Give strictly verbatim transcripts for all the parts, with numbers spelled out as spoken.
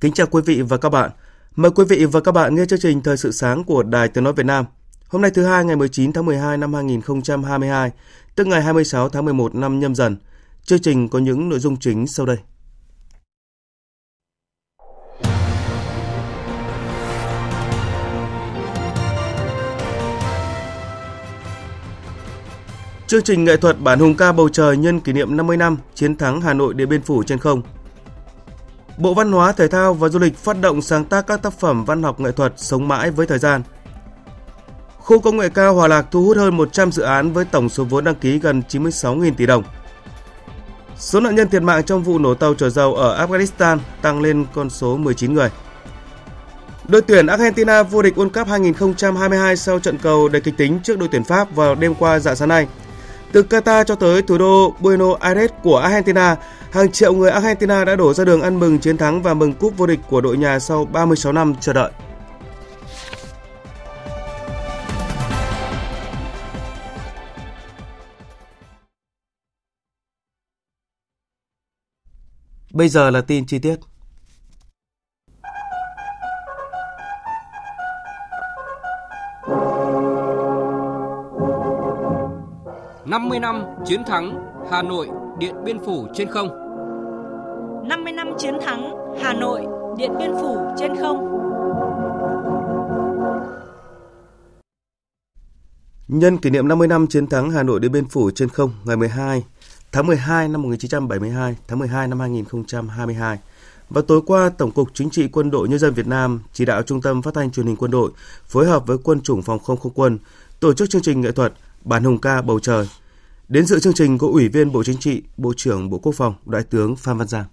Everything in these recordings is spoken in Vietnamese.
Kính chào quý vị và các bạn. Mời quý vị và các bạn nghe chương trình Thời sự sáng của Đài tiếng nói Việt Nam. Hôm nay thứ hai ngày mười chín tháng mười hai năm hai nghìn không trăm hai mươi hai, tức ngày hai mươi sáu tháng mười một năm Nhâm Dần. Chương trình có những nội dung chính sau đây. Chương trình nghệ thuật bản hùng ca bầu trời nhân kỷ niệm năm mươi năm chiến thắng Hà Nội Điện Biên Phủ trên không. Bộ Văn hóa, Thể thao và Du lịch phát động sáng tác các tác phẩm văn học nghệ thuật sống mãi với thời gian. Khu công nghệ cao Hòa Lạc thu hút hơn một trăm dự án với tổng số vốn đăng ký gần chín mươi sáu nghìn tỷ đồng. Số nạn nhân thiệt mạng trong vụ nổ tàu chở dầu ở Afghanistan tăng lên con số mười chín người. Đội tuyển Argentina vô địch World Cup hai nghìn không trăm hai mươi hai sau trận cầu đầy kịch tính trước đội tuyển Pháp vào đêm qua rạng sáng nay. Từ Qatar cho tới thủ đô Buenos Aires của Argentina, hàng triệu người Argentina đã đổ ra đường ăn mừng chiến thắng và mừng cúp vô địch của đội nhà sau ba mươi sáu năm chờ đợi. Bây giờ là tin chi tiết. năm mươi năm chiến thắng Hà Nội Điện Biên Phủ trên không. năm mươi năm chiến thắng Hà Nội Điện Biên Phủ trên không. Nhân kỷ niệm năm mươi năm chiến thắng Hà Nội Điện Biên Phủ trên không ngày mười hai tháng mười hai năm một nghìn chín trăm bảy mươi hai, tháng mười hai năm hai nghìn không trăm hai mươi hai. Và tối qua, Tổng cục Chính trị Quân đội Nhân dân Việt Nam chỉ đạo Trung tâm Phát thanh Truyền hình Quân đội phối hợp với Quân chủng Phòng không Không quân tổ chức chương trình nghệ thuật Bản hùng ca bầu trời. Đến dự chương trình có Ủy viên Bộ Chính trị, Bộ trưởng Bộ Quốc phòng, Đại tướng Phan Văn Giang.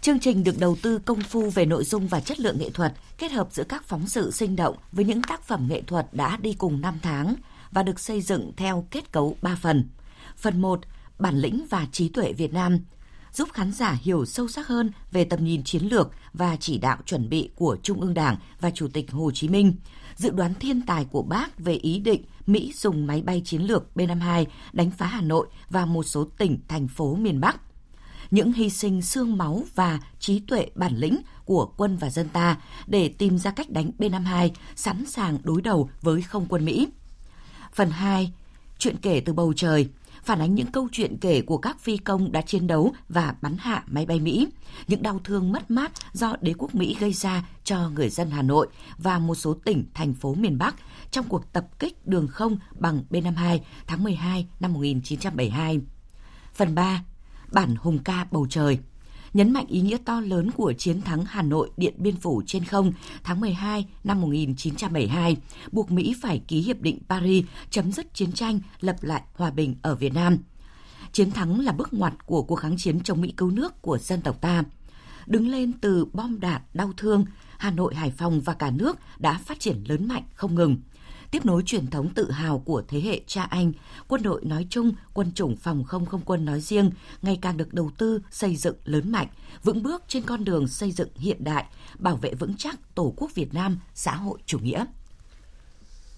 Chương trình được đầu tư công phu về nội dung và chất lượng nghệ thuật, kết hợp giữa các phóng sự sinh động với những tác phẩm nghệ thuật đã đi cùng năm tháng và được xây dựng theo kết cấu ba phần. Phần một, bản lĩnh và trí tuệ Việt Nam, giúp khán giả hiểu sâu sắc hơn về tầm nhìn chiến lược và chỉ đạo chuẩn bị của Trung ương Đảng và Chủ tịch Hồ Chí Minh, dự đoán thiên tài của Bác về ý định Mỹ dùng máy bay chiến lược B năm mươi hai đánh phá Hà Nội và một số tỉnh, thành phố miền Bắc. Những hy sinh xương máu và trí tuệ bản lĩnh của quân và dân ta để tìm ra cách đánh B năm mươi hai sẵn sàng đối đầu với không quân Mỹ. Phần hai. Chuyện kể từ bầu trời, phản ánh những câu chuyện kể của các phi công đã chiến đấu và bắn hạ máy bay Mỹ, những đau thương mất mát do đế quốc Mỹ gây ra cho người dân Hà Nội và một số tỉnh, thành phố miền Bắc trong cuộc tập kích đường không bằng B năm mươi hai tháng mười hai năm một nghìn chín trăm bảy mươi hai. Phần ba. Bản hùng ca bầu trời, nhấn mạnh ý nghĩa to lớn của chiến thắng Hà Nội Điện Biên Phủ trên không tháng mười hai năm một nghìn chín trăm bảy mươi hai, buộc Mỹ phải ký Hiệp định Paris chấm dứt chiến tranh, lập lại hòa bình ở Việt Nam. Chiến thắng là bước ngoặt của cuộc kháng chiến chống Mỹ cứu nước của dân tộc ta. Đứng lên từ bom đạn đau thương, Hà Nội, Hải Phòng và cả nước đã phát triển lớn mạnh không ngừng. Tiếp nối truyền thống tự hào của thế hệ cha anh, quân đội nói chung, quân chủng phòng không không quân nói riêng, ngày càng được đầu tư xây dựng lớn mạnh, vững bước trên con đường xây dựng hiện đại, bảo vệ vững chắc Tổ quốc Việt Nam xã hội chủ nghĩa.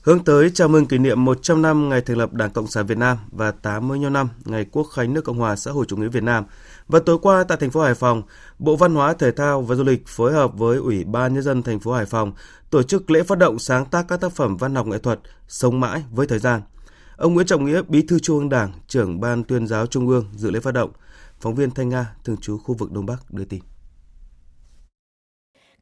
Hướng tới chào mừng kỷ niệm một trăm năm ngày thành lập Đảng Cộng sản Việt Nam và tám mươi lăm năm ngày Quốc khánh nước Cộng hòa xã hội chủ nghĩa Việt Nam. Và tối qua tại thành phố Hải Phòng, Bộ Văn hóa, Thể thao và Du lịch phối hợp với Ủy ban Nhân dân thành phố Hải Phòng tổ chức lễ phát động sáng tác các tác phẩm văn học nghệ thuật sống mãi với thời gian. Ông Nguyễn Trọng Nghĩa, Bí thư Trung ương Đảng, trưởng Ban Tuyên giáo Trung ương dự lễ phát động. Phóng viên Thanh Nga, thường trú khu vực Đông Bắc đưa tin.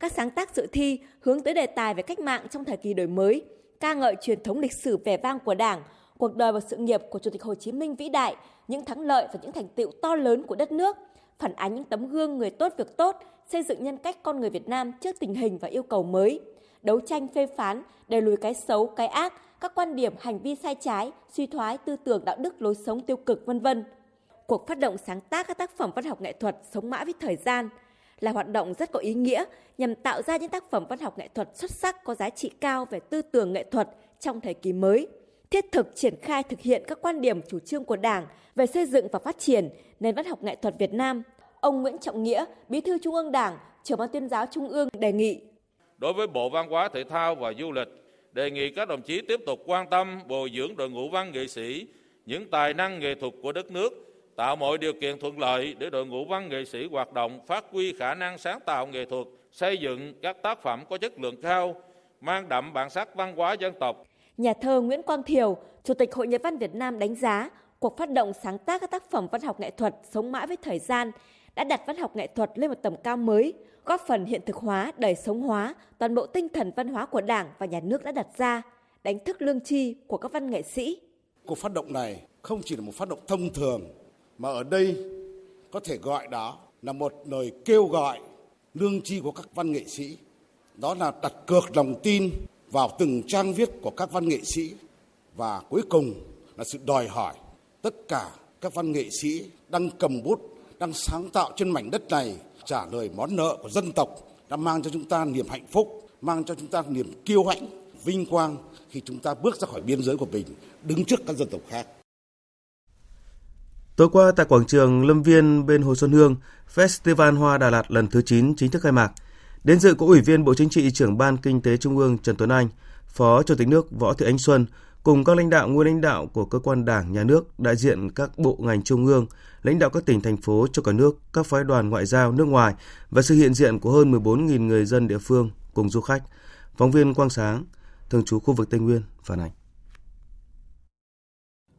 Các sáng tác dự thi hướng tới đề tài về cách mạng trong thời kỳ đổi mới, ca ngợi truyền thống lịch sử vẻ vang của Đảng, cuộc đời và sự nghiệp của Chủ tịch Hồ Chí Minh vĩ đại, những thắng lợi và những thành tựu to lớn của đất nước, phản ánh những tấm gương người tốt việc tốt, xây dựng nhân cách con người Việt Nam trước tình hình và yêu cầu mới, đấu tranh phê phán, đẩy lùi cái xấu, cái ác, các quan điểm, hành vi sai trái, suy thoái tư tưởng đạo đức, lối sống tiêu cực, vân vân. Cuộc phát động sáng tác các tác phẩm văn học nghệ thuật sống mãi với thời gian là hoạt động rất có ý nghĩa nhằm tạo ra những tác phẩm văn học nghệ thuật xuất sắc, có giá trị cao về tư tưởng nghệ thuật trong thời kỳ mới, thiết thực triển khai thực hiện các quan điểm, chủ trương của Đảng về xây dựng và phát triển nền văn học nghệ thuật Việt Nam. Ông Nguyễn Trọng Nghĩa, Bí thư Trung ương Đảng, Trưởng ban Tuyên giáo Trung ương đề nghị: Đối với Bộ Văn hóa, Thể thao và Du lịch, đề nghị các đồng chí tiếp tục quan tâm bồi dưỡng đội ngũ văn nghệ sĩ, những tài năng nghệ thuật của đất nước, tạo mọi điều kiện thuận lợi để đội ngũ văn nghệ sĩ hoạt động, phát huy khả năng sáng tạo nghệ thuật, xây dựng các tác phẩm có chất lượng cao, mang đậm bản sắc văn hóa dân tộc. Nhà thơ Nguyễn Quang Thiều, Chủ tịch Hội Nhà văn Việt Nam đánh giá cuộc phát động sáng tác các tác phẩm văn học nghệ thuật sống mãi với thời gian đã đặt văn học nghệ thuật lên một tầm cao mới, góp phần hiện thực hóa, đời sống hóa toàn bộ tinh thần văn hóa của Đảng và Nhà nước đã đặt ra, đánh thức lương tri của các văn nghệ sĩ. Cuộc phát động này không chỉ là một phát động thông thường, mà ở đây có thể gọi đó là một lời kêu gọi lương tri của các văn nghệ sĩ. Đó là đặt cược lòng tin vào từng trang viết của các văn nghệ sĩ và cuối cùng là sự đòi hỏi tất cả các văn nghệ sĩ đang cầm bút, đang sáng tạo trên mảnh đất này trả lời món nợ của dân tộc, đã mang cho chúng ta niềm hạnh phúc, mang cho chúng ta niềm kiêu hãnh, vinh quang khi chúng ta bước ra khỏi biên giới của mình, đứng trước các dân tộc khác. Tối qua tại quảng trường Lâm Viên bên Hồ Xuân Hương, Festival Hoa Đà Lạt lần thứ chín chính thức khai mạc. Đến dự có Ủy viên Bộ Chính trị, Trưởng ban Kinh tế Trung ương Trần Tuấn Anh, Phó Chủ tịch nước Võ Thị Ánh Xuân cùng các lãnh đạo, nguyên lãnh đạo của cơ quan Đảng, Nhà nước, đại diện các bộ ngành trung ương, lãnh đạo các tỉnh, thành phố trong cả nước, các phái đoàn ngoại giao nước ngoài và sự hiện diện của hơn mười bốn nghìn người dân địa phương cùng du khách. Phóng viên Quang Sáng, thường trú khu vực Tây Nguyên phản ánh.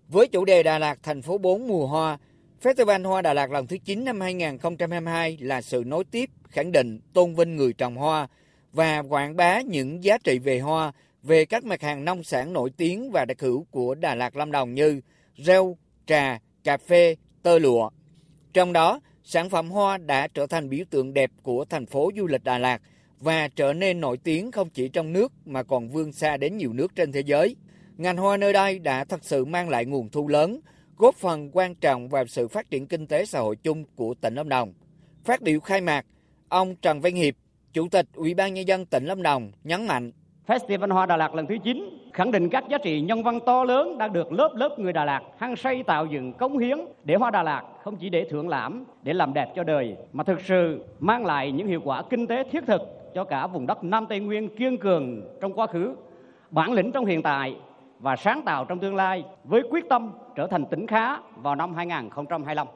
Với chủ đề Đà Lạt thành phố bốn mùa hoa, Festival Hoa Đà Lạt lần thứ chín năm hai không hai hai là sự nối tiếp, khẳng định, tôn vinh người trồng hoa và quảng bá những giá trị về hoa, về các mặt hàng nông sản nổi tiếng và đặc hữu của Đà Lạt, Lâm Đồng như rêu, trà, cà phê, tơ lụa. Trong đó, sản phẩm hoa đã trở thành biểu tượng đẹp của thành phố du lịch Đà Lạt và trở nên nổi tiếng không chỉ trong nước mà còn vươn xa đến nhiều nước trên thế giới. Ngành hoa nơi đây đã thật sự mang lại nguồn thu lớn, góp phần quan trọng vào sự phát triển kinh tế xã hội chung của tỉnh Lâm Đồng. Phát biểu khai mạc, ông Trần Văn Hiệp, Chủ tịch Ủy ban Nhân dân tỉnh Lâm Đồng nhấn mạnh: Festival Hoa Đà Lạt lần thứ chín khẳng định các giá trị nhân văn to lớn đã được lớp lớp người Đà Lạt hăng say tạo dựng, cống hiến để hoa Đà Lạt không chỉ để thưởng lãm, để làm đẹp cho đời, mà thực sự mang lại những hiệu quả kinh tế thiết thực cho cả vùng đất Nam Tây Nguyên kiên cường trong quá khứ, bản lĩnh trong hiện tại và sáng tạo trong tương lai, với quyết tâm trở thành tỉnh khá vào năm hai không hai lăm.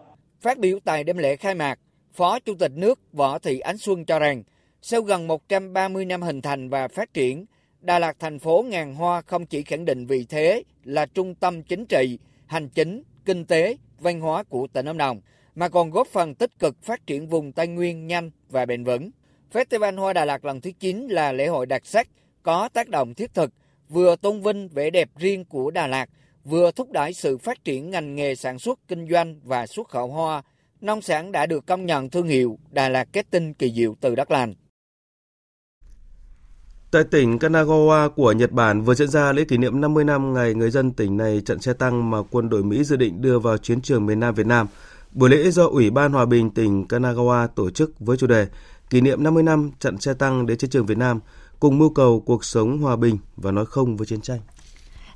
Phát biểu tại đêm lễ khai mạc, Phó Chủ tịch nước Võ Thị Ánh Xuân cho rằng, sau gần một trăm ba mươi năm hình thành và phát triển, Đà Lạt thành phố ngàn hoa không chỉ khẳng định vị thế là trung tâm chính trị, hành chính, kinh tế, văn hóa của tỉnh Lâm Đồng, mà còn góp phần tích cực phát triển vùng Tây Nguyên nhanh và bền vững. Festival Hoa Đà Lạt lần thứ chín là lễ hội đặc sắc, có tác động thiết thực, vừa tôn vinh vẻ đẹp riêng của Đà Lạt, vừa thúc đẩy sự phát triển ngành nghề sản xuất, kinh doanh và xuất khẩu hoa, nông sản đã được công nhận thương hiệu Đà Lạt kết tinh kỳ diệu từ đất lành. Tại tỉnh Kanagawa của Nhật Bản vừa diễn ra lễ kỷ niệm năm mươi năm ngày người dân tỉnh này chặn xe tăng mà quân đội Mỹ dự định đưa vào chiến trường miền Nam Việt Nam. Buổi lễ do Ủy ban Hòa bình tỉnh Kanagawa tổ chức với chủ đề kỷ niệm năm mươi năm chặn xe tăng đến chiến trường Việt Nam, cùng mưu cầu cuộc sống hòa bình và nói không với chiến tranh.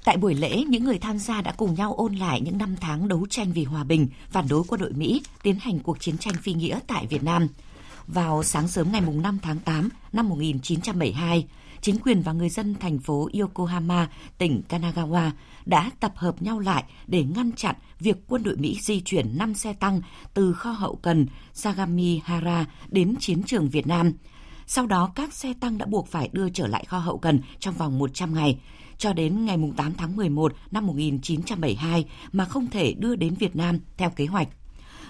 Tại buổi lễ, những người tham gia đã cùng nhau ôn lại những năm tháng đấu tranh vì hòa bình, phản đối quân đội Mỹ tiến hành cuộc chiến tranh phi nghĩa tại Việt Nam. Vào sáng sớm ngày năm tháng tám năm một nghìn chín trăm bảy mươi hai, chính quyền và người dân thành phố Yokohama, tỉnh Kanagawa đã tập hợp nhau lại để ngăn chặn việc quân đội Mỹ di chuyển năm xe tăng từ kho hậu cần Sagamihara đến chiến trường Việt Nam. Sau đó, các xe tăng đã buộc phải đưa trở lại kho hậu cần trong vòng một trăm ngày, cho đến ngày tám tháng mười một năm một nghìn chín trăm bảy mươi hai mà không thể đưa đến Việt Nam theo kế hoạch.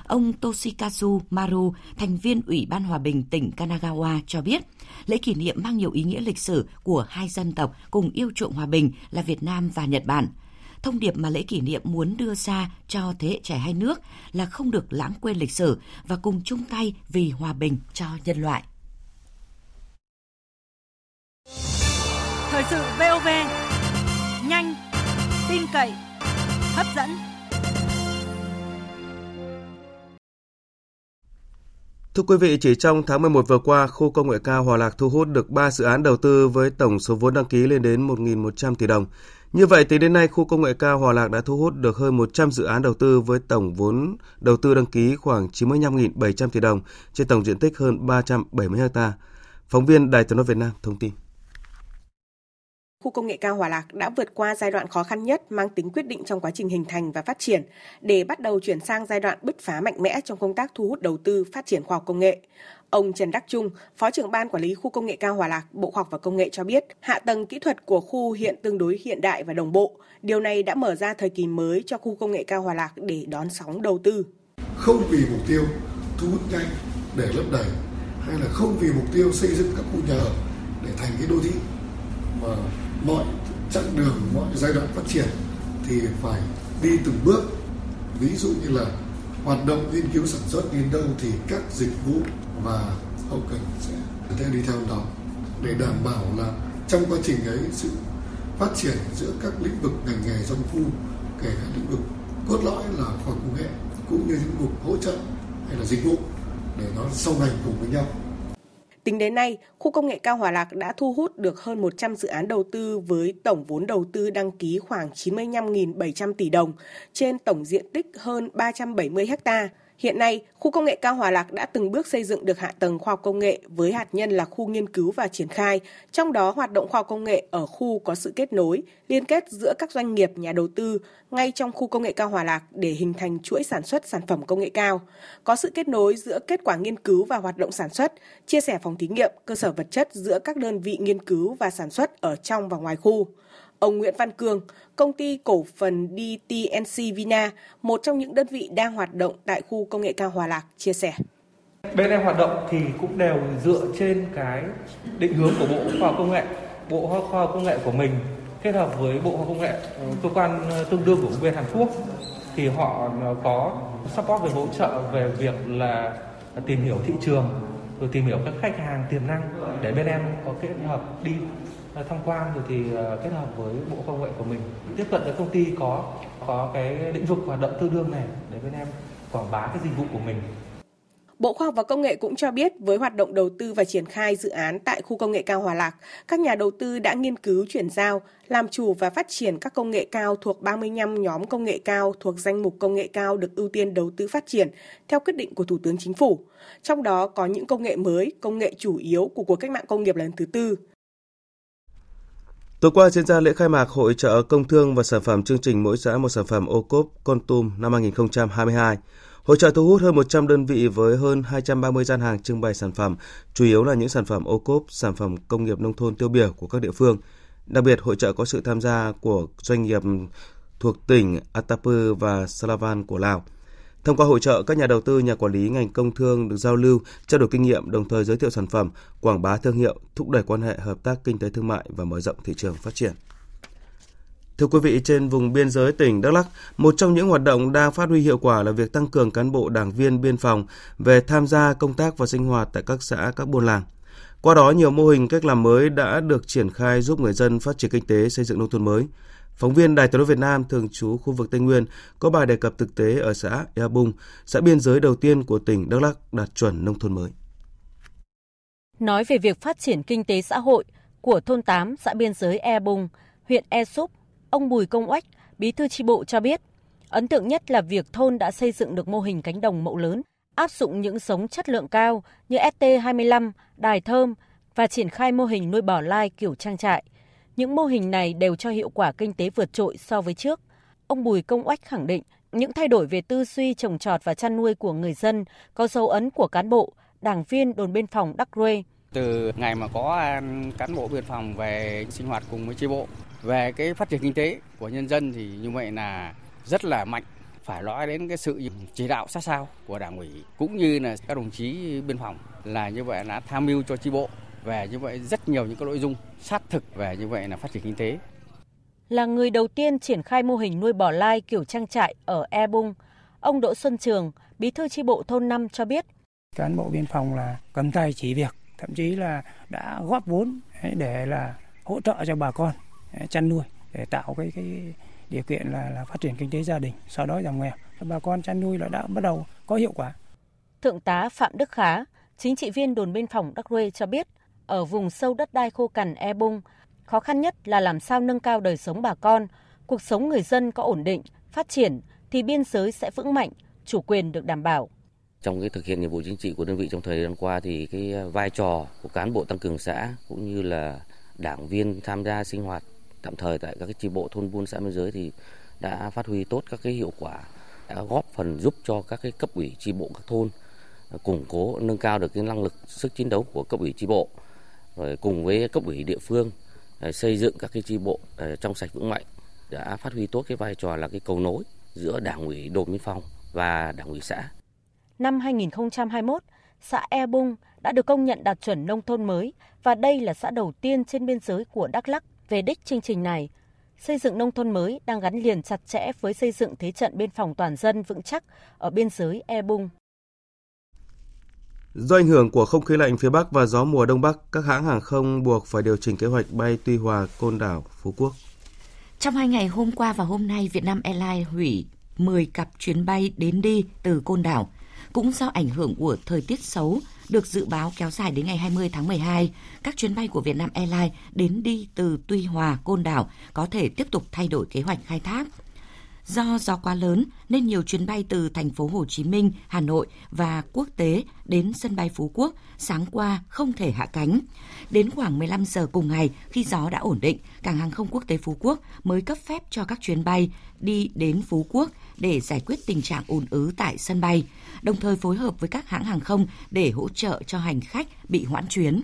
Ông Toshikazu Maru, thành viên Ủy ban Hòa bình tỉnh Kanagawa cho biết, lễ kỷ niệm mang nhiều ý nghĩa lịch sử của hai dân tộc cùng yêu chuộng hòa bình là Việt Nam và Nhật Bản. Thông điệp mà lễ kỷ niệm muốn đưa ra cho thế hệ trẻ hai nước là không được lãng quên lịch sử và cùng chung tay vì hòa bình cho nhân loại. Thời sự vê o vê, nhanh, tin cậy, hấp dẫn. Thưa quý vị, chỉ trong tháng mười một vừa qua, khu công nghệ cao Hòa Lạc thu hút được ba dự án đầu tư với tổng số vốn đăng ký lên đến một nghìn một trăm tỷ đồng. Như vậy, tính đến nay, khu công nghệ cao Hòa Lạc đã thu hút được hơn một trăm dự án đầu tư với tổng vốn đầu tư đăng ký khoảng chín mươi lăm nghìn bảy trăm tỷ đồng trên tổng diện tích hơn ba trăm bảy mươi héc ta. Phóng viên Đài tiếng nói Việt Nam thông tin. Khu công nghệ cao Hòa Lạc đã vượt qua giai đoạn khó khăn nhất mang tính quyết định trong quá trình hình thành và phát triển để bắt đầu chuyển sang giai đoạn bứt phá mạnh mẽ trong công tác thu hút đầu tư phát triển khoa học công nghệ. Ông Trần Đắc Trung, Phó trưởng ban quản lý khu công nghệ cao Hòa Lạc, Bộ Khoa học và Công nghệ cho biết, hạ tầng kỹ thuật của khu hiện tương đối hiện đại và đồng bộ. Điều này đã mở ra thời kỳ mới cho khu công nghệ cao Hòa Lạc để đón sóng đầu tư. Không vì mục tiêu thu hút nhanh để lấp đầy hay là không vì mục tiêu xây dựng các khu nhà ở để thành cái đô thị mà mọi chặng đường, mọi giai đoạn phát triển thì phải đi từng bước. Ví dụ như là hoạt động nghiên cứu sản xuất đến đâu thì các dịch vụ và hậu cần sẽ theo đi theo đó để đảm bảo là trong quá trình ấy sự phát triển giữa các lĩnh vực ngành nghề trong khu, kể cả lĩnh vực cốt lõi là khoa học công nghệ cũng như lĩnh vực hỗ trợ hay là dịch vụ để nó song hành cùng với nhau. Tính đến nay, khu công nghệ cao Hòa Lạc đã thu hút được hơn một trăm dự án đầu tư với tổng vốn đầu tư đăng ký khoảng chín mươi lăm nghìn bảy trăm tỷ đồng trên tổng diện tích hơn ba trăm bảy mươi héc ta. Hiện nay, khu công nghệ cao Hòa Lạc đã từng bước xây dựng được hạ tầng khoa học công nghệ với hạt nhân là khu nghiên cứu và triển khai, trong đó hoạt động khoa học công nghệ ở khu có sự kết nối, liên kết giữa các doanh nghiệp, nhà đầu tư ngay trong khu công nghệ cao Hòa Lạc để hình thành chuỗi sản xuất sản phẩm công nghệ cao. Có sự kết nối giữa kết quả nghiên cứu và hoạt động sản xuất, chia sẻ phòng thí nghiệm, cơ sở vật chất giữa các đơn vị nghiên cứu và sản xuất ở trong và ngoài khu. Ông Nguyễn Văn Cường, công ty cổ phần đê tê en xê Vina, một trong những đơn vị đang hoạt động tại khu công nghệ cao Hòa Lạc, chia sẻ. Bên em hoạt động thì cũng đều dựa trên cái định hướng của Bộ Khoa học Công nghệ. Bộ Khoa học Công nghệ của mình kết hợp với Bộ Khoa học Công nghệ, cơ quan tương đương của bên Hàn Quốc, thì họ có support về hỗ trợ về việc là tìm hiểu thị trường, rồi tìm hiểu các khách hàng tiềm năng để bên em có kết hợp đi tham quan, rồi thì kết hợp với Bộ Công nghệ của mình tiếp cận với công ty có có cái lĩnh vực hoạt động tương đương này để bên em quảng bá cái dịch vụ của mình. Bộ Khoa học và Công nghệ cũng cho biết với hoạt động đầu tư và triển khai dự án tại khu công nghệ cao Hòa Lạc, các nhà đầu tư đã nghiên cứu chuyển giao, làm chủ và phát triển các công nghệ cao thuộc ba mươi lăm nhóm công nghệ cao thuộc danh mục công nghệ cao được ưu tiên đầu tư phát triển theo quyết định của Thủ tướng Chính phủ. Trong đó có những công nghệ mới, công nghệ chủ yếu của cuộc cách mạng công nghiệp lần thứ tư. Tối qua diễn ra lễ khai mạc Hội chợ Công thương và Sản phẩm chương trình Mỗi xã một sản phẩm ô cốp Kon Tum năm hai nghìn không trăm hai mươi hai. Hội chợ thu hút hơn một trăm đơn vị với hơn hai trăm ba mươi gian hàng trưng bày sản phẩm, chủ yếu là những sản phẩm ô cốp, sản phẩm công nghiệp nông thôn tiêu biểu của các địa phương. Đặc biệt, hội chợ có sự tham gia của doanh nghiệp thuộc tỉnh Atapu và Salavan của Lào. Thông qua hội chợ, các nhà đầu tư, nhà quản lý ngành công thương được giao lưu, trao đổi kinh nghiệm, đồng thời giới thiệu sản phẩm, quảng bá thương hiệu, thúc đẩy quan hệ hợp tác kinh tế thương mại và mở rộng thị trường phát triển. Thưa quý vị, trên vùng biên giới tỉnh Đắk Lắk, một trong những hoạt động đang phát huy hiệu quả là việc tăng cường cán bộ đảng viên biên phòng về tham gia công tác và sinh hoạt tại các xã, các buôn làng. Qua đó, nhiều mô hình cách làm mới đã được triển khai giúp người dân phát triển kinh tế, xây dựng nông thôn mới. Phóng viên Đài tiếng nói Việt Nam thường trú khu vực Tây Nguyên có bài đề cập thực tế ở xã Ebung, xã biên giới đầu tiên của tỉnh Đắk Lắk đạt chuẩn nông thôn mới. Nói về việc phát triển kinh tế xã hội của thôn tám xã biên giới Ebung, huyện E Súp, ông Bùi Công Oách, bí thư chi bộ cho biết, ấn tượng nhất là việc thôn đã xây dựng được mô hình cánh đồng mẫu lớn, áp dụng những giống chất lượng cao như ét tê hai mươi lăm, Đài Thơm và triển khai mô hình nuôi bò lai kiểu trang trại. Những mô hình này đều cho hiệu quả kinh tế vượt trội so với trước. Ông Bùi Công Oách khẳng định những thay đổi về tư duy trồng trọt và chăn nuôi của người dân có dấu ấn của cán bộ, đảng viên đồn biên phòng Đắc Rê. Từ ngày mà có cán bộ biên phòng về sinh hoạt cùng với chi bộ, về cái phát triển kinh tế của nhân dân thì như vậy là rất là mạnh. Phải nói đến cái sự chỉ đạo sát sao của đảng ủy cũng như là các đồng chí biên phòng là như vậy là tham mưu cho chi bộ về như vậy rất nhiều những cái nội dung sát thực về như vậy là phát triển kinh tế. là người đầu tiên triển khai mô hình nuôi bò lai kiểu trang trại ở Ebung. Ông Đỗ Xuân Trường, bí thư chi bộ thôn năm cho biết. Cán bộ biên phòng là cầm tay chỉ việc, thậm chí là đã góp vốn để là hỗ trợ cho bà con chăn nuôi để tạo cái cái điều kiện là, là phát triển kinh tế gia đình, sau đó giảm nghèo. Bà con chăn nuôi là đã bắt đầu có hiệu quả. Thượng tá Phạm Đức Khá, chính trị viên đồn biên phòng Đắc Rê cho biết, ở vùng sâu đất đai khô cằn Ebung, khó khăn nhất là làm sao nâng cao đời sống bà con, cuộc sống người dân có ổn định, phát triển thì biên giới sẽ vững mạnh, chủ quyền được đảm bảo. Trong cái thực hiện nhiệm vụ chính trị của đơn vị trong thời gian qua thì cái vai trò của cán bộ tăng cường xã cũng như là đảng viên tham gia sinh hoạt tạm thời tại các cái chi bộ thôn buôn xã biên giới thì đã phát huy tốt các cái hiệu quả, đã góp phần giúp cho các cái cấp ủy chi bộ các thôn củng cố nâng cao được cái năng lực sức chiến đấu của cấp ủy chi bộ, rồi cùng với cấp ủy địa phương xây dựng các cái chi bộ trong sạch vững mạnh, đã phát huy tốt cái vai trò là cái cầu nối giữa đảng ủy đồn biên phòng và đảng ủy xã. Năm hai nghìn không trăm hai mươi mốt, xã Ebung đã được công nhận đạt chuẩn nông thôn mới và đây là xã đầu tiên trên biên giới của Đắk Lắk về đích chương trình này. Xây dựng nông thôn mới đang gắn liền chặt chẽ với xây dựng thế trận biên phòng toàn dân vững chắc ở biên giới Ebung. Do ảnh hưởng của không khí lạnh phía Bắc và gió mùa Đông Bắc, các hãng hàng không buộc phải điều chỉnh kế hoạch bay Tuy Hòa, Côn Đảo, Phú Quốc. Trong hai ngày hôm qua và hôm nay, Vietnam Airlines hủy mười cặp chuyến bay đến đi từ Côn Đảo. Cũng do ảnh hưởng của thời tiết xấu, được dự báo kéo dài đến ngày hai mươi tháng mười hai, các chuyến bay của Vietnam Airlines đến đi từ Tuy Hòa, Côn Đảo có thể tiếp tục thay đổi kế hoạch khai thác. Do gió quá lớn nên nhiều chuyến bay từ thành phố Hồ Chí Minh, Hà Nội và quốc tế đến sân bay Phú Quốc sáng qua không thể hạ cánh. Đến khoảng mười lăm giờ cùng ngày, khi gió đã ổn định, Cảng hàng không quốc tế Phú Quốc mới cấp phép cho các chuyến bay đi đến Phú Quốc để giải quyết tình trạng ùn ứ tại sân bay, đồng thời phối hợp với các hãng hàng không để hỗ trợ cho hành khách bị hoãn chuyến.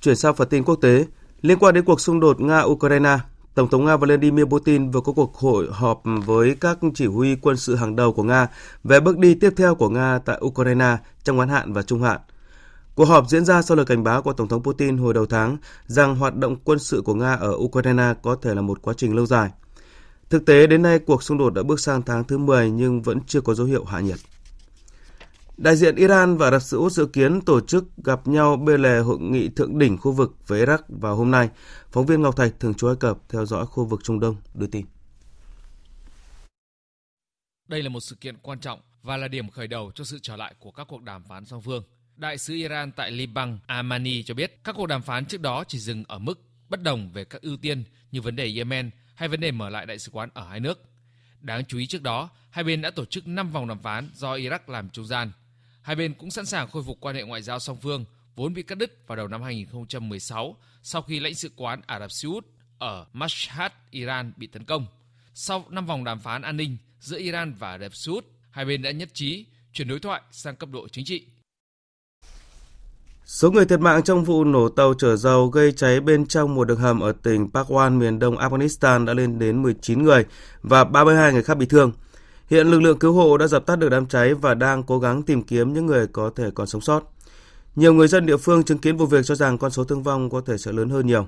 Chuyển sang phần tin quốc tế, liên quan đến cuộc xung đột Nga-Ukraine, Tổng thống Nga Vladimir Putin vừa có cuộc hội họp với các chỉ huy quân sự hàng đầu của Nga về bước đi tiếp theo của Nga tại Ukraine trong ngắn hạn và trung hạn. Cuộc họp diễn ra sau lời cảnh báo của Tổng thống Putin hồi đầu tháng rằng hoạt động quân sự của Nga ở Ukraine có thể là một quá trình lâu dài. Thực tế, đến nay cuộc xung đột đã bước sang tháng thứ mười nhưng vẫn chưa có dấu hiệu hạ nhiệt. Đại diện Iran và Ả Rập Xê Út dự kiến tổ chức gặp nhau bên lề hội nghị thượng đỉnh khu vực với Iraq vào hôm nay. Phóng viên Ngọc Thạch, thường trú Ai Cập, theo dõi khu vực Trung Đông, đưa tin. Đây là một sự kiện quan trọng và là điểm khởi đầu cho sự trở lại của các cuộc đàm phán song phương. Đại sứ Iran tại Liban, Amani cho biết các cuộc đàm phán trước đó chỉ dừng ở mức bất đồng về các ưu tiên như vấn đề Yemen hay vấn đề mở lại đại sứ quán ở hai nước. Đáng chú ý trước đó, hai bên đã tổ chức năm vòng đàm phán do Iraq làm trung gian. Hai bên cũng sẵn sàng khôi phục quan hệ ngoại giao song phương vốn bị cắt đứt vào đầu năm hai nghìn không trăm mười sáu sau khi lãnh sự quán Ả Rập Xê Út ở Mashhad, Iran bị tấn công. Sau năm vòng đàm phán an ninh giữa Iran và Ả Rập Xê Út, hai bên đã nhất trí chuyển đối thoại sang cấp độ chính trị. Số người thiệt mạng trong vụ nổ tàu chở dầu gây cháy bên trong một đường hầm ở tỉnh Pakwan, miền đông Afghanistan đã lên đến mười chín người và ba mươi hai người khác bị thương. Hiện lực lượng cứu hộ đã dập tắt được đám cháy và đang cố gắng tìm kiếm những người có thể còn sống sót. Nhiều người dân địa phương chứng kiến vụ việc cho rằng con số thương vong có thể sẽ lớn hơn nhiều.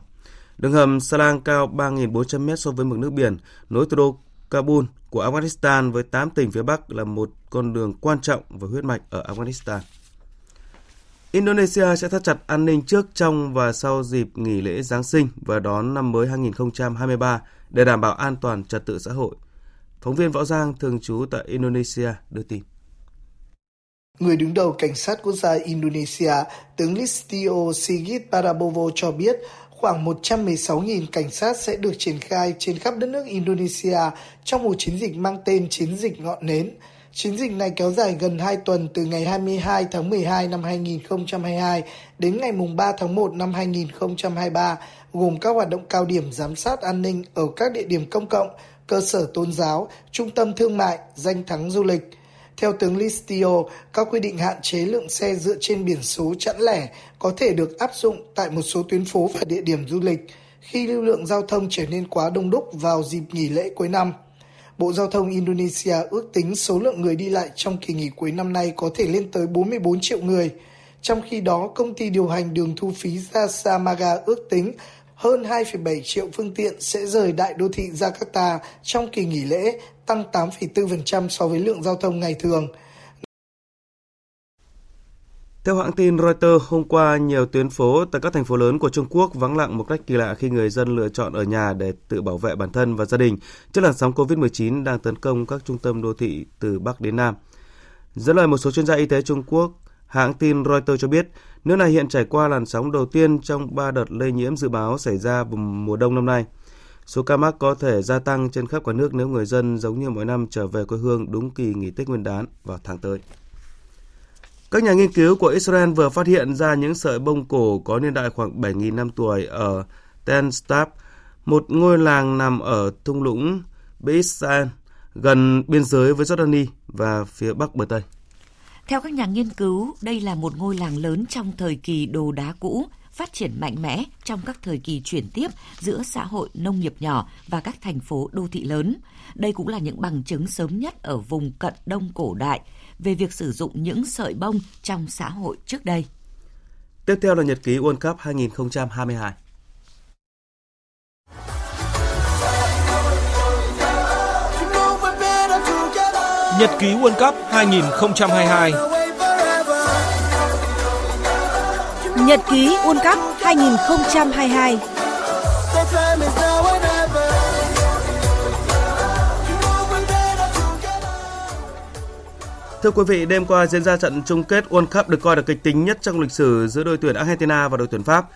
Đường hầm Salang cao ba nghìn bốn trăm mét so với mực nước biển, nối thủ đô Kabul của Afghanistan với tám tỉnh phía Bắc là một con đường quan trọng và huyết mạch ở Afghanistan. Indonesia sẽ thắt chặt an ninh trước, trong và sau dịp nghỉ lễ Giáng sinh và đón năm mới hai nghìn không trăm hai mươi ba để đảm bảo an toàn trật tự xã hội. Phóng viên Võ Giang, thường trú tại Indonesia, đưa tin. Người đứng đầu cảnh sát quốc gia Indonesia, tướng Listio Sigit Parabovo cho biết khoảng một trăm mười sáu nghìn cảnh sát sẽ được triển khai trên khắp đất nước Indonesia trong một chiến dịch mang tên Chiến dịch Ngọn Nến. Chiến dịch này kéo dài gần hai tuần từ ngày hai mươi hai tháng mười hai năm hai nghìn không trăm hai mươi hai đến ngày ba tháng một năm hai nghìn không trăm hai mươi ba, gồm các hoạt động cao điểm giám sát an ninh ở các địa điểm công cộng, cơ sở tôn giáo, trung tâm thương mại, danh thắng du lịch. Theo tướng Listio, các quy định hạn chế lượng xe dựa trên biển số chẵn lẻ có thể được áp dụng tại một số tuyến phố và địa điểm du lịch khi lưu lượng giao thông trở nên quá đông đúc vào dịp nghỉ lễ cuối năm. Bộ Giao thông Indonesia ước tính số lượng người đi lại trong kỳ nghỉ cuối năm nay có thể lên tới bốn mươi bốn triệu người. Trong khi đó, công ty điều hành đường thu phí Jasa Marga ước tính hơn hai phẩy bảy triệu phương tiện sẽ rời đại đô thị Jakarta trong kỳ nghỉ lễ, tăng tám phẩy bốn phần trăm so với lượng giao thông ngày thường. Theo hãng tin Reuters, hôm qua nhiều tuyến phố tại các thành phố lớn của Trung Quốc vắng lặng một cách kỳ lạ khi người dân lựa chọn ở nhà để tự bảo vệ bản thân và gia đình trước làn sóng covid mười chín đang tấn công các trung tâm đô thị từ Bắc đến Nam. Dẫn lời một số chuyên gia y tế Trung Quốc, hãng tin Reuters cho biết nước này hiện trải qua làn sóng đầu tiên trong ba đợt lây nhiễm dự báo xảy ra vào mùa đông năm nay. Số ca mắc có thể gia tăng trên khắp cả nước nếu người dân giống như mọi năm trở về quê hương đúng kỳ nghỉ Tết Nguyên đán vào tháng tới. Các nhà nghiên cứu của Israel vừa phát hiện ra những sợi bông cổ có niên đại khoảng bảy nghìn năm tuổi ở Tel Stab, một ngôi làng nằm ở thung lũng Beisan gần biên giới với Jordani và phía bắc bờ Tây. Theo các nhà nghiên cứu, đây là một ngôi làng lớn trong thời kỳ đồ đá cũ, phát triển mạnh mẽ trong các thời kỳ chuyển tiếp giữa xã hội nông nghiệp nhỏ và các thành phố đô thị lớn. Đây cũng là những bằng chứng sớm nhất ở vùng cận đông cổ đại về việc sử dụng những sợi bông trong xã hội trước đây. Tiếp theo là nhật ký World Cup hai không hai hai. Nhật ký World Cup hai không hai hai. Nhật ký World Cup hai không hai hai. Thưa quý vị, đêm qua diễn ra trận chung kết World Cup được coi là kịch tính nhất trong lịch sử giữa đội tuyển Argentina và đội tuyển Pháp.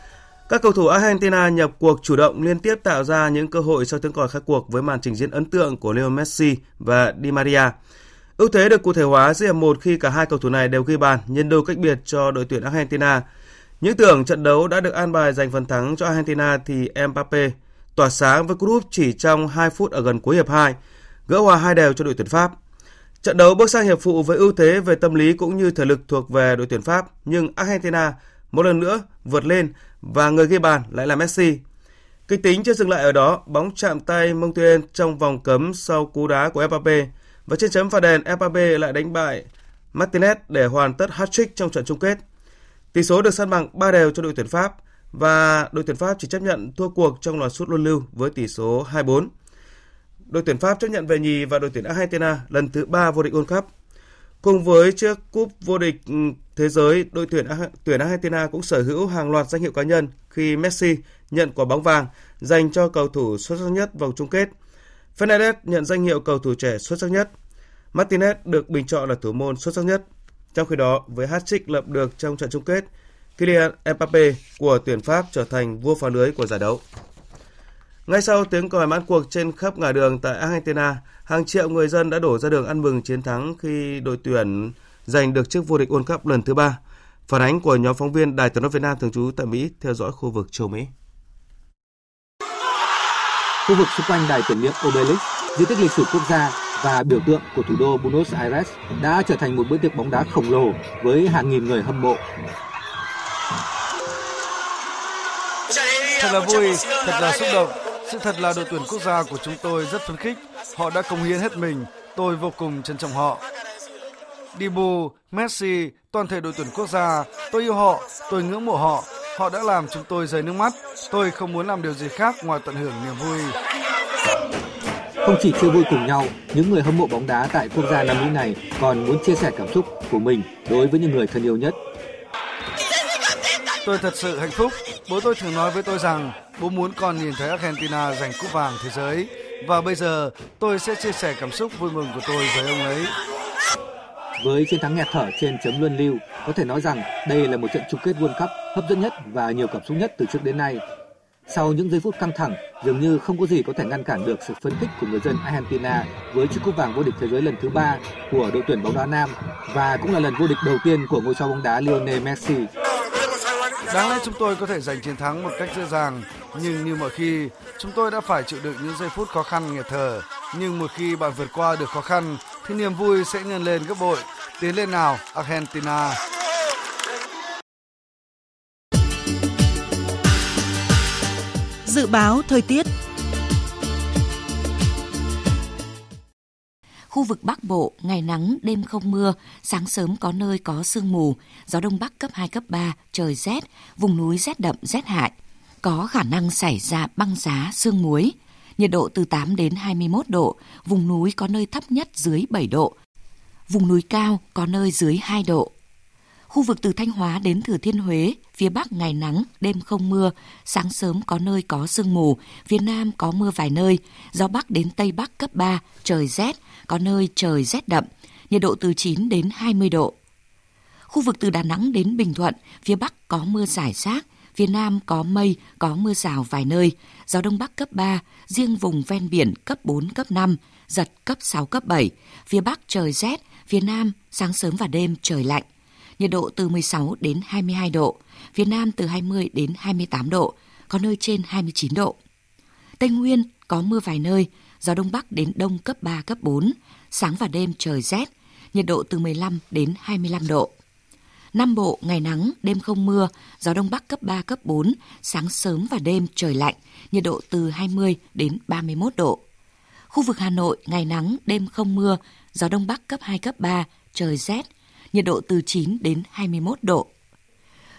Các cầu thủ Argentina nhập cuộc chủ động liên tiếp tạo ra những cơ hội sau tiếng còi khai cuộc với màn trình diễn ấn tượng của Lionel Messi và Di Maria. Ưu thế được cụ thể hóa giữa hiệp một khi cả hai cầu thủ này đều ghi bàn nhân đôi cách biệt cho đội tuyển Argentina. Những tưởng trận đấu đã được an bài giành phần thắng cho Argentina thì Mbappe tỏa sáng với cú đúp chỉ trong hai phút ở gần cuối hiệp hai, gỡ hòa hai đều cho đội tuyển Pháp. Trận đấu bước sang hiệp phụ với ưu thế về tâm lý cũng như thể lực thuộc về đội tuyển Pháp, nhưng Argentina một lần nữa vượt lên và người ghi bàn lại là Messi. Kịch tính chưa dừng lại ở đó, bóng chạm tay Montiel trong vòng cấm sau cú đá của Mbappe và trên chấm phạt đền Mbappe lại đánh bại Martinez để hoàn tất hat-trick trong trận chung kết. Tỷ số được san bằng ba đều cho đội tuyển Pháp và đội tuyển Pháp chỉ chấp nhận thua cuộc trong loạt sút luân lưu với tỷ số hai bốn. Đội tuyển Pháp chấp nhận về nhì và đội tuyển Argentina lần thứ ba vô địch World Cup. Cùng với chiếc cúp vô địch thế giới, đội tuyển tuyển Argentina cũng sở hữu hàng loạt danh hiệu cá nhân khi Messi nhận quả bóng vàng dành cho cầu thủ xuất sắc nhất vòng chung kết. Fernandez nhận danh hiệu cầu thủ trẻ xuất sắc nhất. Martinez được bình chọn là thủ môn xuất sắc nhất. Trong khi đó, với hat-trick lập được trong trận chung kết, Kylian Mbappe của tuyển Pháp trở thành vua phá lưới của giải đấu. Ngay sau tiếng còi mãn cuộc trên khắp ngả đường tại Argentina, hàng triệu người dân đã đổ ra đường ăn mừng chiến thắng khi đội tuyển giành được chức vô địch World Cup lần thứ ba. Phản ánh của nhóm phóng viên Đài tiếng nói Việt Nam thường trú tại Mỹ theo dõi khu vực châu Mỹ. Khu vực xung quanh đài tưởng niệm Obelix, di tích lịch sử quốc gia và biểu tượng của thủ đô Buenos Aires đã trở thành một bữa tiệc bóng đá khổng lồ với hàng nghìn người hâm mộ. Thật là vui, thật là xúc động. Sự thật là đội tuyển quốc gia của chúng tôi rất phấn khích. Họ đã cống hiến hết mình. Tôi vô cùng trân trọng họ. Dibu, Messi, toàn thể đội tuyển quốc gia. Tôi yêu họ. Tôi ngưỡng mộ họ. Họ đã làm chúng tôi rơi nước mắt. Tôi không muốn làm điều gì khác ngoài tận hưởng niềm vui. Không chỉ chơi vui cùng nhau, những người hâm mộ bóng đá tại quốc gia Nam Mỹ này còn muốn chia sẻ cảm xúc của mình đối với những người thân yêu nhất. Tôi thật sự hạnh phúc. Bố tôi thường nói với tôi rằng bố muốn con nhìn thấy Argentina giành cúp vàng thế giới. Và bây giờ tôi sẽ chia sẻ cảm xúc vui mừng của tôi với ông ấy. Với chiến thắng nghẹt thở trên chấm luân lưu, có thể nói rằng đây là một trận chung kết World Cup hấp dẫn nhất và nhiều cảm xúc nhất từ trước đến nay. Sau những giây phút căng thẳng, dường như không có gì có thể ngăn cản được sự phấn khích của người dân Argentina với chiếc cúp vàng vô địch thế giới lần thứ ba của đội tuyển bóng đá nam và cũng là lần vô địch đầu tiên của ngôi sao bóng đá Lionel Messi. Đáng lẽ chúng tôi có thể giành chiến thắng một cách dễ dàng, nhưng như mọi khi, chúng tôi đã phải chịu đựng những giây phút khó khăn nghẹt thở. Nhưng một khi bạn vượt qua được khó khăn, thì niềm vui sẽ nhân lên gấp bội. Tiến lên nào, Argentina! Dự báo thời tiết. Khu vực Bắc Bộ, ngày nắng, đêm không mưa, sáng sớm có nơi có sương mù, gió Đông Bắc cấp hai, cấp ba, trời rét, vùng núi rét đậm, rét hại. Có khả năng xảy ra băng giá, sương muối, nhiệt độ từ tám đến hai mươi mốt độ, vùng núi có nơi thấp nhất dưới bảy độ, vùng núi cao có nơi dưới hai độ. Khu vực từ Thanh Hóa đến Thừa Thiên Huế, phía Bắc ngày nắng, đêm không mưa, sáng sớm có nơi có sương mù, phía Nam có mưa vài nơi, gió Bắc đến Tây Bắc cấp ba, trời rét, có nơi trời rét đậm, nhiệt độ từ chín đến hai mươi độ. Khu vực từ Đà Nẵng đến Bình Thuận, phía Bắc có mưa rải rác, phía Nam có mây, có mưa rào vài nơi, gió Đông Bắc cấp ba, riêng vùng ven biển cấp bốn, cấp năm, giật cấp sáu, cấp bảy, phía Bắc trời rét, phía Nam sáng sớm và đêm trời lạnh. Nhiệt độ từ mười sáu đến hai mươi hai độ, phía Nam từ hai mươi đến hai mươi tám độ, có nơi trên hai mươi chín độ. Tây Nguyên có mưa vài nơi, gió Đông Bắc đến Đông cấp ba, cấp bốn, sáng và đêm trời rét, nhiệt độ từ mười lăm đến hai mươi lăm độ. Nam Bộ ngày nắng, đêm không mưa, gió Đông Bắc cấp ba, cấp bốn, sáng sớm và đêm trời lạnh, nhiệt độ từ hai mươi đến ba mươi mốt độ. Khu vực Hà Nội ngày nắng, đêm không mưa, gió Đông Bắc cấp hai, cấp ba, trời rét, nhiệt độ từ chín đến hai mươi mốt độ.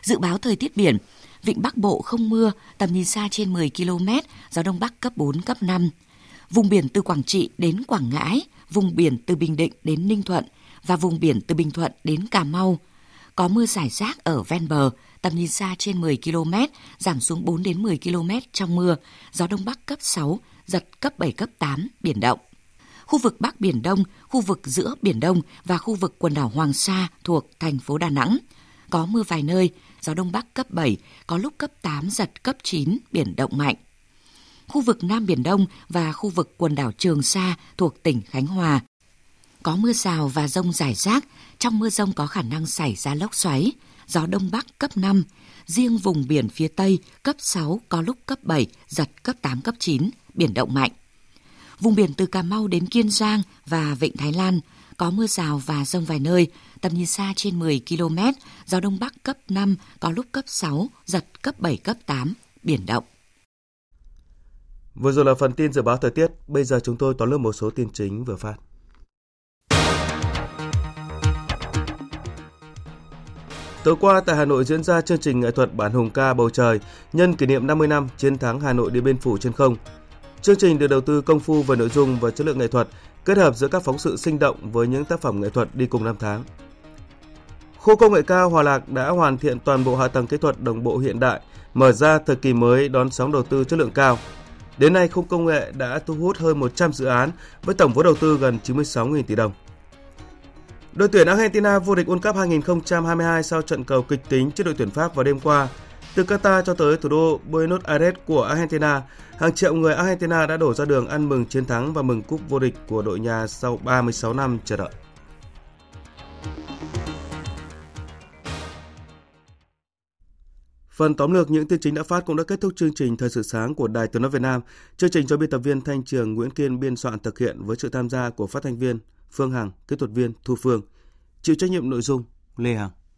Dự báo thời tiết biển, vịnh Bắc Bộ không mưa, tầm nhìn xa trên mười ki lô mét, gió Đông Bắc cấp bốn, cấp năm. Vùng biển từ Quảng Trị đến Quảng Ngãi, vùng biển từ Bình Định đến Ninh Thuận và vùng biển từ Bình Thuận đến Cà Mau. Có mưa rải rác ở ven bờ, tầm nhìn xa trên mười ki lô mét, giảm xuống bốn đến mười ki lô mét trong mưa, gió Đông Bắc cấp sáu, giật cấp bảy, cấp tám, biển động. Khu vực Bắc Biển Đông, khu vực giữa Biển Đông và khu vực quần đảo Hoàng Sa thuộc thành phố Đà Nẵng. Có mưa vài nơi, gió Đông Bắc cấp bảy, có lúc cấp tám, giật cấp chín, biển động mạnh. Khu vực Nam Biển Đông và khu vực quần đảo Trường Sa thuộc tỉnh Khánh Hòa. Có mưa rào và dông rải rác, trong mưa dông có khả năng xảy ra lốc xoáy, gió Đông Bắc cấp năm, riêng vùng biển phía Tây cấp sáu, có lúc cấp bảy, giật cấp tám, cấp chín, biển động mạnh. Vùng biển từ Cà Mau đến Kiên Giang và Vịnh Thái Lan có mưa rào và dông vài nơi, tầm nhìn xa trên mười ki lô mét, gió Đông Bắc cấp năm, có lúc cấp sáu, giật cấp bảy, cấp tám, biển động. Vừa rồi là phần tin dự báo thời tiết, bây giờ chúng tôi tóm lược một số tin chính vừa phát. Tối qua tại Hà Nội diễn ra chương trình nghệ thuật Bản Hùng ca bầu trời nhân kỷ niệm năm mươi năm chiến thắng Hà Nội Điện Biên Phủ trên không. Chương trình được đầu tư công phu về nội dung và chất lượng nghệ thuật, kết hợp giữa các phóng sự sinh động với những tác phẩm nghệ thuật đi cùng năm tháng. Khu công nghệ cao Hòa Lạc đã hoàn thiện toàn bộ hạ tầng kỹ thuật đồng bộ hiện đại, mở ra thời kỳ mới đón sóng đầu tư chất lượng cao. Đến nay, khu công nghệ đã thu hút hơn một trăm dự án với tổng vốn đầu tư gần chín mươi sáu nghìn tỷ đồng. Đội tuyển Argentina vô địch World Cup hai không hai hai sau trận cầu kịch tính trước đội tuyển Pháp vào đêm qua. Từ Qatar cho tới thủ đô Buenos Aires của Argentina, hàng triệu người Argentina đã đổ ra đường ăn mừng chiến thắng và mừng cúp vô địch của đội nhà sau ba mươi sáu năm chờ đợi. Phần tóm lược những tin chính đã phát cũng đã kết thúc chương trình Thời sự sáng của Đài tiếng nói Việt Nam. Chương trình do biên tập viên Thanh Trường, Nguyễn Kiên biên soạn thực hiện với sự tham gia của phát thanh viên Phương Hằng, kỹ thuật viên Thu Phương. Chịu trách nhiệm nội dung Lê Hằng.